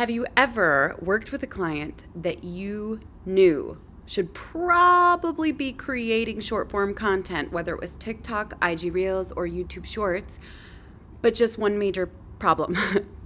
Have you ever worked with a client that you knew should probably be creating short form content, whether it was TikTok, IG Reels, or YouTube Shorts, but just one major problem?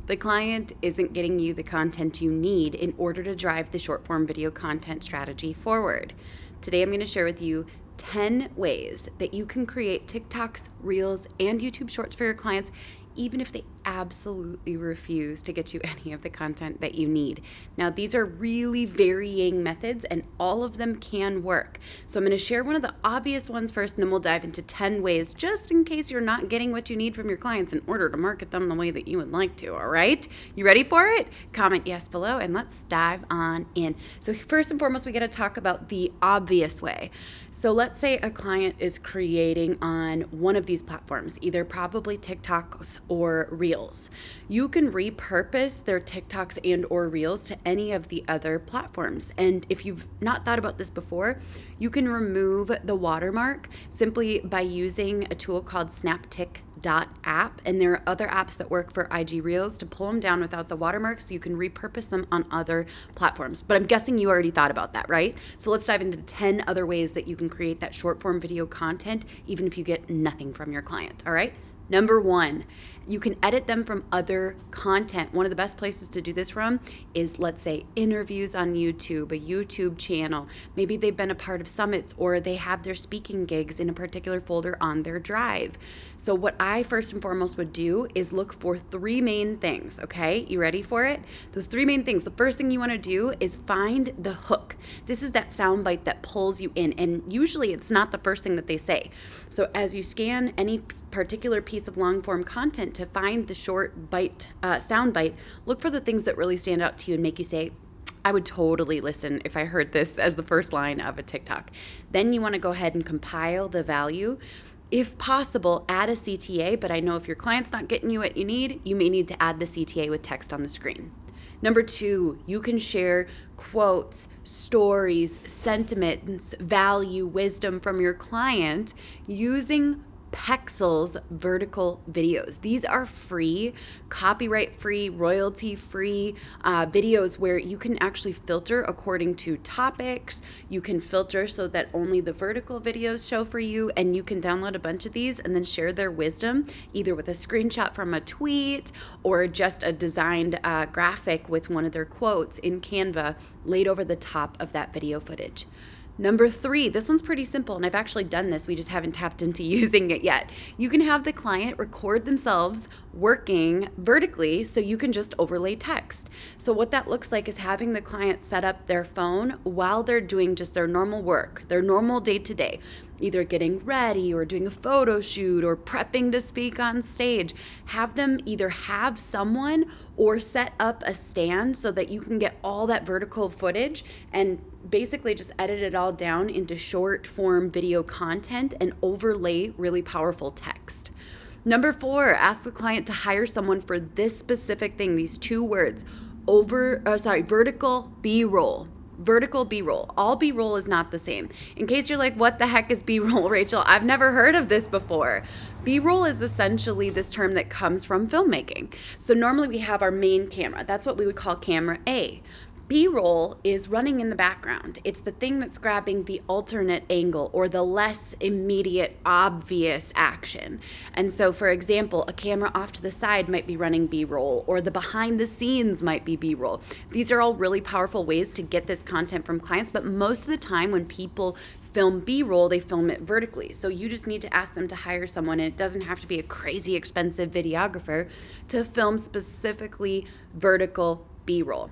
The client isn't getting you the content you need in order to drive the short form video content strategy forward. Today I'm going to share with you 10 ways that you can create TikToks, Reels, and YouTube Shorts for your clients, even if they absolutely refuse to get you any of the content that you need. Now, these are really varying methods and all of them can work. So I'm going to share one of the obvious ones first, and then we'll dive into 10 ways just in case you're not getting what you need from your clients in order to market them the way that you would like to, all right? You ready for it? Comment yes below and let's dive on in. So first and foremost, we got to talk about the obvious way. So let's say a client is creating on one of these platforms, either probably TikToks or Reels. You can repurpose their TikToks and or Reels to any of the other platforms. And if you've not thought about this before, you can remove the watermark simply by using a tool called SnapTik.app, and there are other apps that work for IG Reels to pull them down without the watermark so you can repurpose them on other platforms. But I'm guessing you already thought about that, right? So let's dive into 10 other ways that you can create that short form video content even if you get nothing from your client, all right? Number one, you can edit them from other content. One of the best places to do this from is, let's say, interviews on YouTube, a YouTube channel. Maybe they've been a part of summits or they have their speaking gigs in a particular folder on their drive. So what I first and foremost would do is look for three main things, okay? You ready for it? Those three main things. The first thing you want to do is find the hook. This is that soundbite that pulls you in, and usually it's not the first thing that they say. So as you scan any particular piece of long-form content to find the short bite, soundbite, look for the things that really stand out to you and make you say, I would totally listen if I heard this as the first line of a TikTok. Then you want to go ahead and compile the value. If possible, add a CTA, but I know if your client's not getting you what you need, you may need to add the CTA with text on the screen. Number two, you can share quotes, stories, sentiments, value, wisdom from your client using Pexels vertical videos. These are free, copyright-free, royalty-free videos where you can actually filter according to topics. You can filter so that only the vertical videos show for you, and you can download a bunch of these and then share their wisdom either with a screenshot from a tweet or just a designed graphic with one of their quotes in Canva laid over the top of that video footage. Number three, this one's pretty simple, and I've actually done this, we just haven't tapped into using it yet. You can have the client record themselves working vertically so you can just overlay text. So what that looks like is having the client set up their phone while they're doing just their normal work, their normal day-to-day, either getting ready or doing a photo shoot or prepping to speak on stage. Have them either have someone or set up a stand so that you can get all that vertical footage and basically just edit it all down into short form video content and overlay really powerful text. Number four, ask the client to hire someone for this specific thing, these two words, vertical B-roll. Vertical B-roll. All B-roll is not the same. In case you're like, what the heck is B-roll, Rachel? I've never heard of this before. B-roll is essentially this term that comes from filmmaking. So normally we have our main camera. That's what we would call camera A. B-roll is running in the background. It's the thing that's grabbing the alternate angle or the less immediate, obvious action. And so, for example, a camera off to the side might be running B-roll, or the behind the scenes might be B-roll. These are all really powerful ways to get this content from clients, but most of the time when people film B-roll, they film it vertically. So you just need to ask them to hire someone, and it doesn't have to be a crazy expensive videographer, to film specifically vertical B-roll.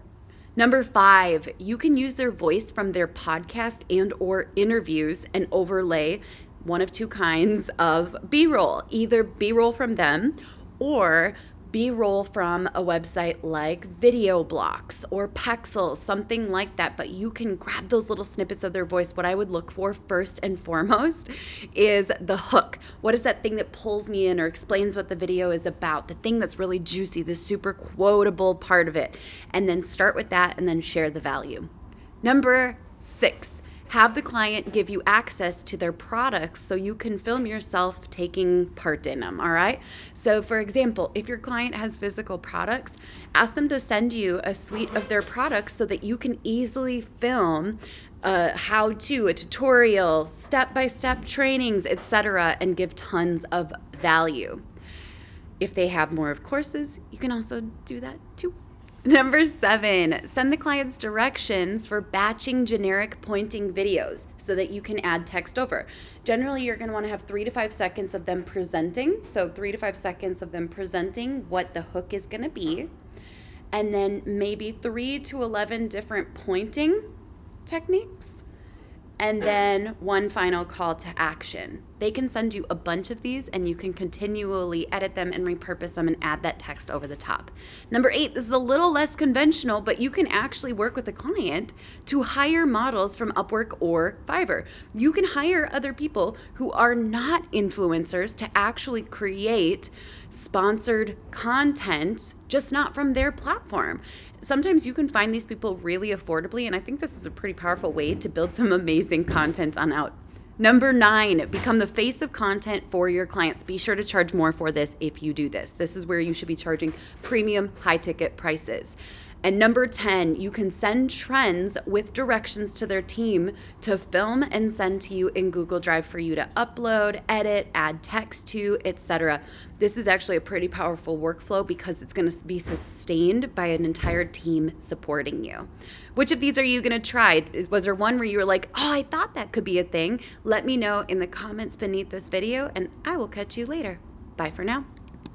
Number five, you can use their voice from their podcast and or interviews and overlay one of two kinds of B-roll, either B-roll from them or B-roll from a website like VideoBlocks or Pexels, something like that, but you can grab those little snippets of their voice. What I would look for first and foremost is the hook. What is that thing that pulls me in or explains what the video is about, the thing that's really juicy, the super quotable part of it, and then start with that and then share the value. Number six. Have the client give you access to their products so you can film yourself taking part in them, all right? So for example, if your client has physical products, ask them to send you a suite of their products so that you can easily film a how-to, a tutorial, step-by-step trainings, etc., and give tons of value. If they have more of courses, you can also do that too. Number 7, send the clients directions for batching generic pointing videos so that you can add text over. Generally, you're going to want to have 3 to 5 seconds of them presenting. So 3 to 5 seconds of them presenting what the hook is going to be. And then maybe 3 to 11 different pointing techniques. And then one final call to action. They can send you a bunch of these and you can continually edit them and repurpose them and add that text over the top. Number 8, this is a little less conventional, but you can actually work with a client to hire models from Upwork or Fiverr. You can hire other people who are not influencers to actually create sponsored content, just not from their platform. Sometimes you can find these people really affordably, and I think this is a pretty powerful way to build some amazing content on out. Number 9, become the face of content for your clients. Be sure to charge more for this if you do this. This is where you should be charging premium high-ticket prices. And number 10, you can send trends with directions to their team to film and send to you in Google Drive for you to upload, edit, add text to, etc. This is actually a pretty powerful workflow because it's going to be sustained by an entire team supporting you. Which of these are you going to try? Was there one where you were like, oh, I thought that could be a thing? Let me know in the comments beneath this video, and I will catch you later. Bye for now.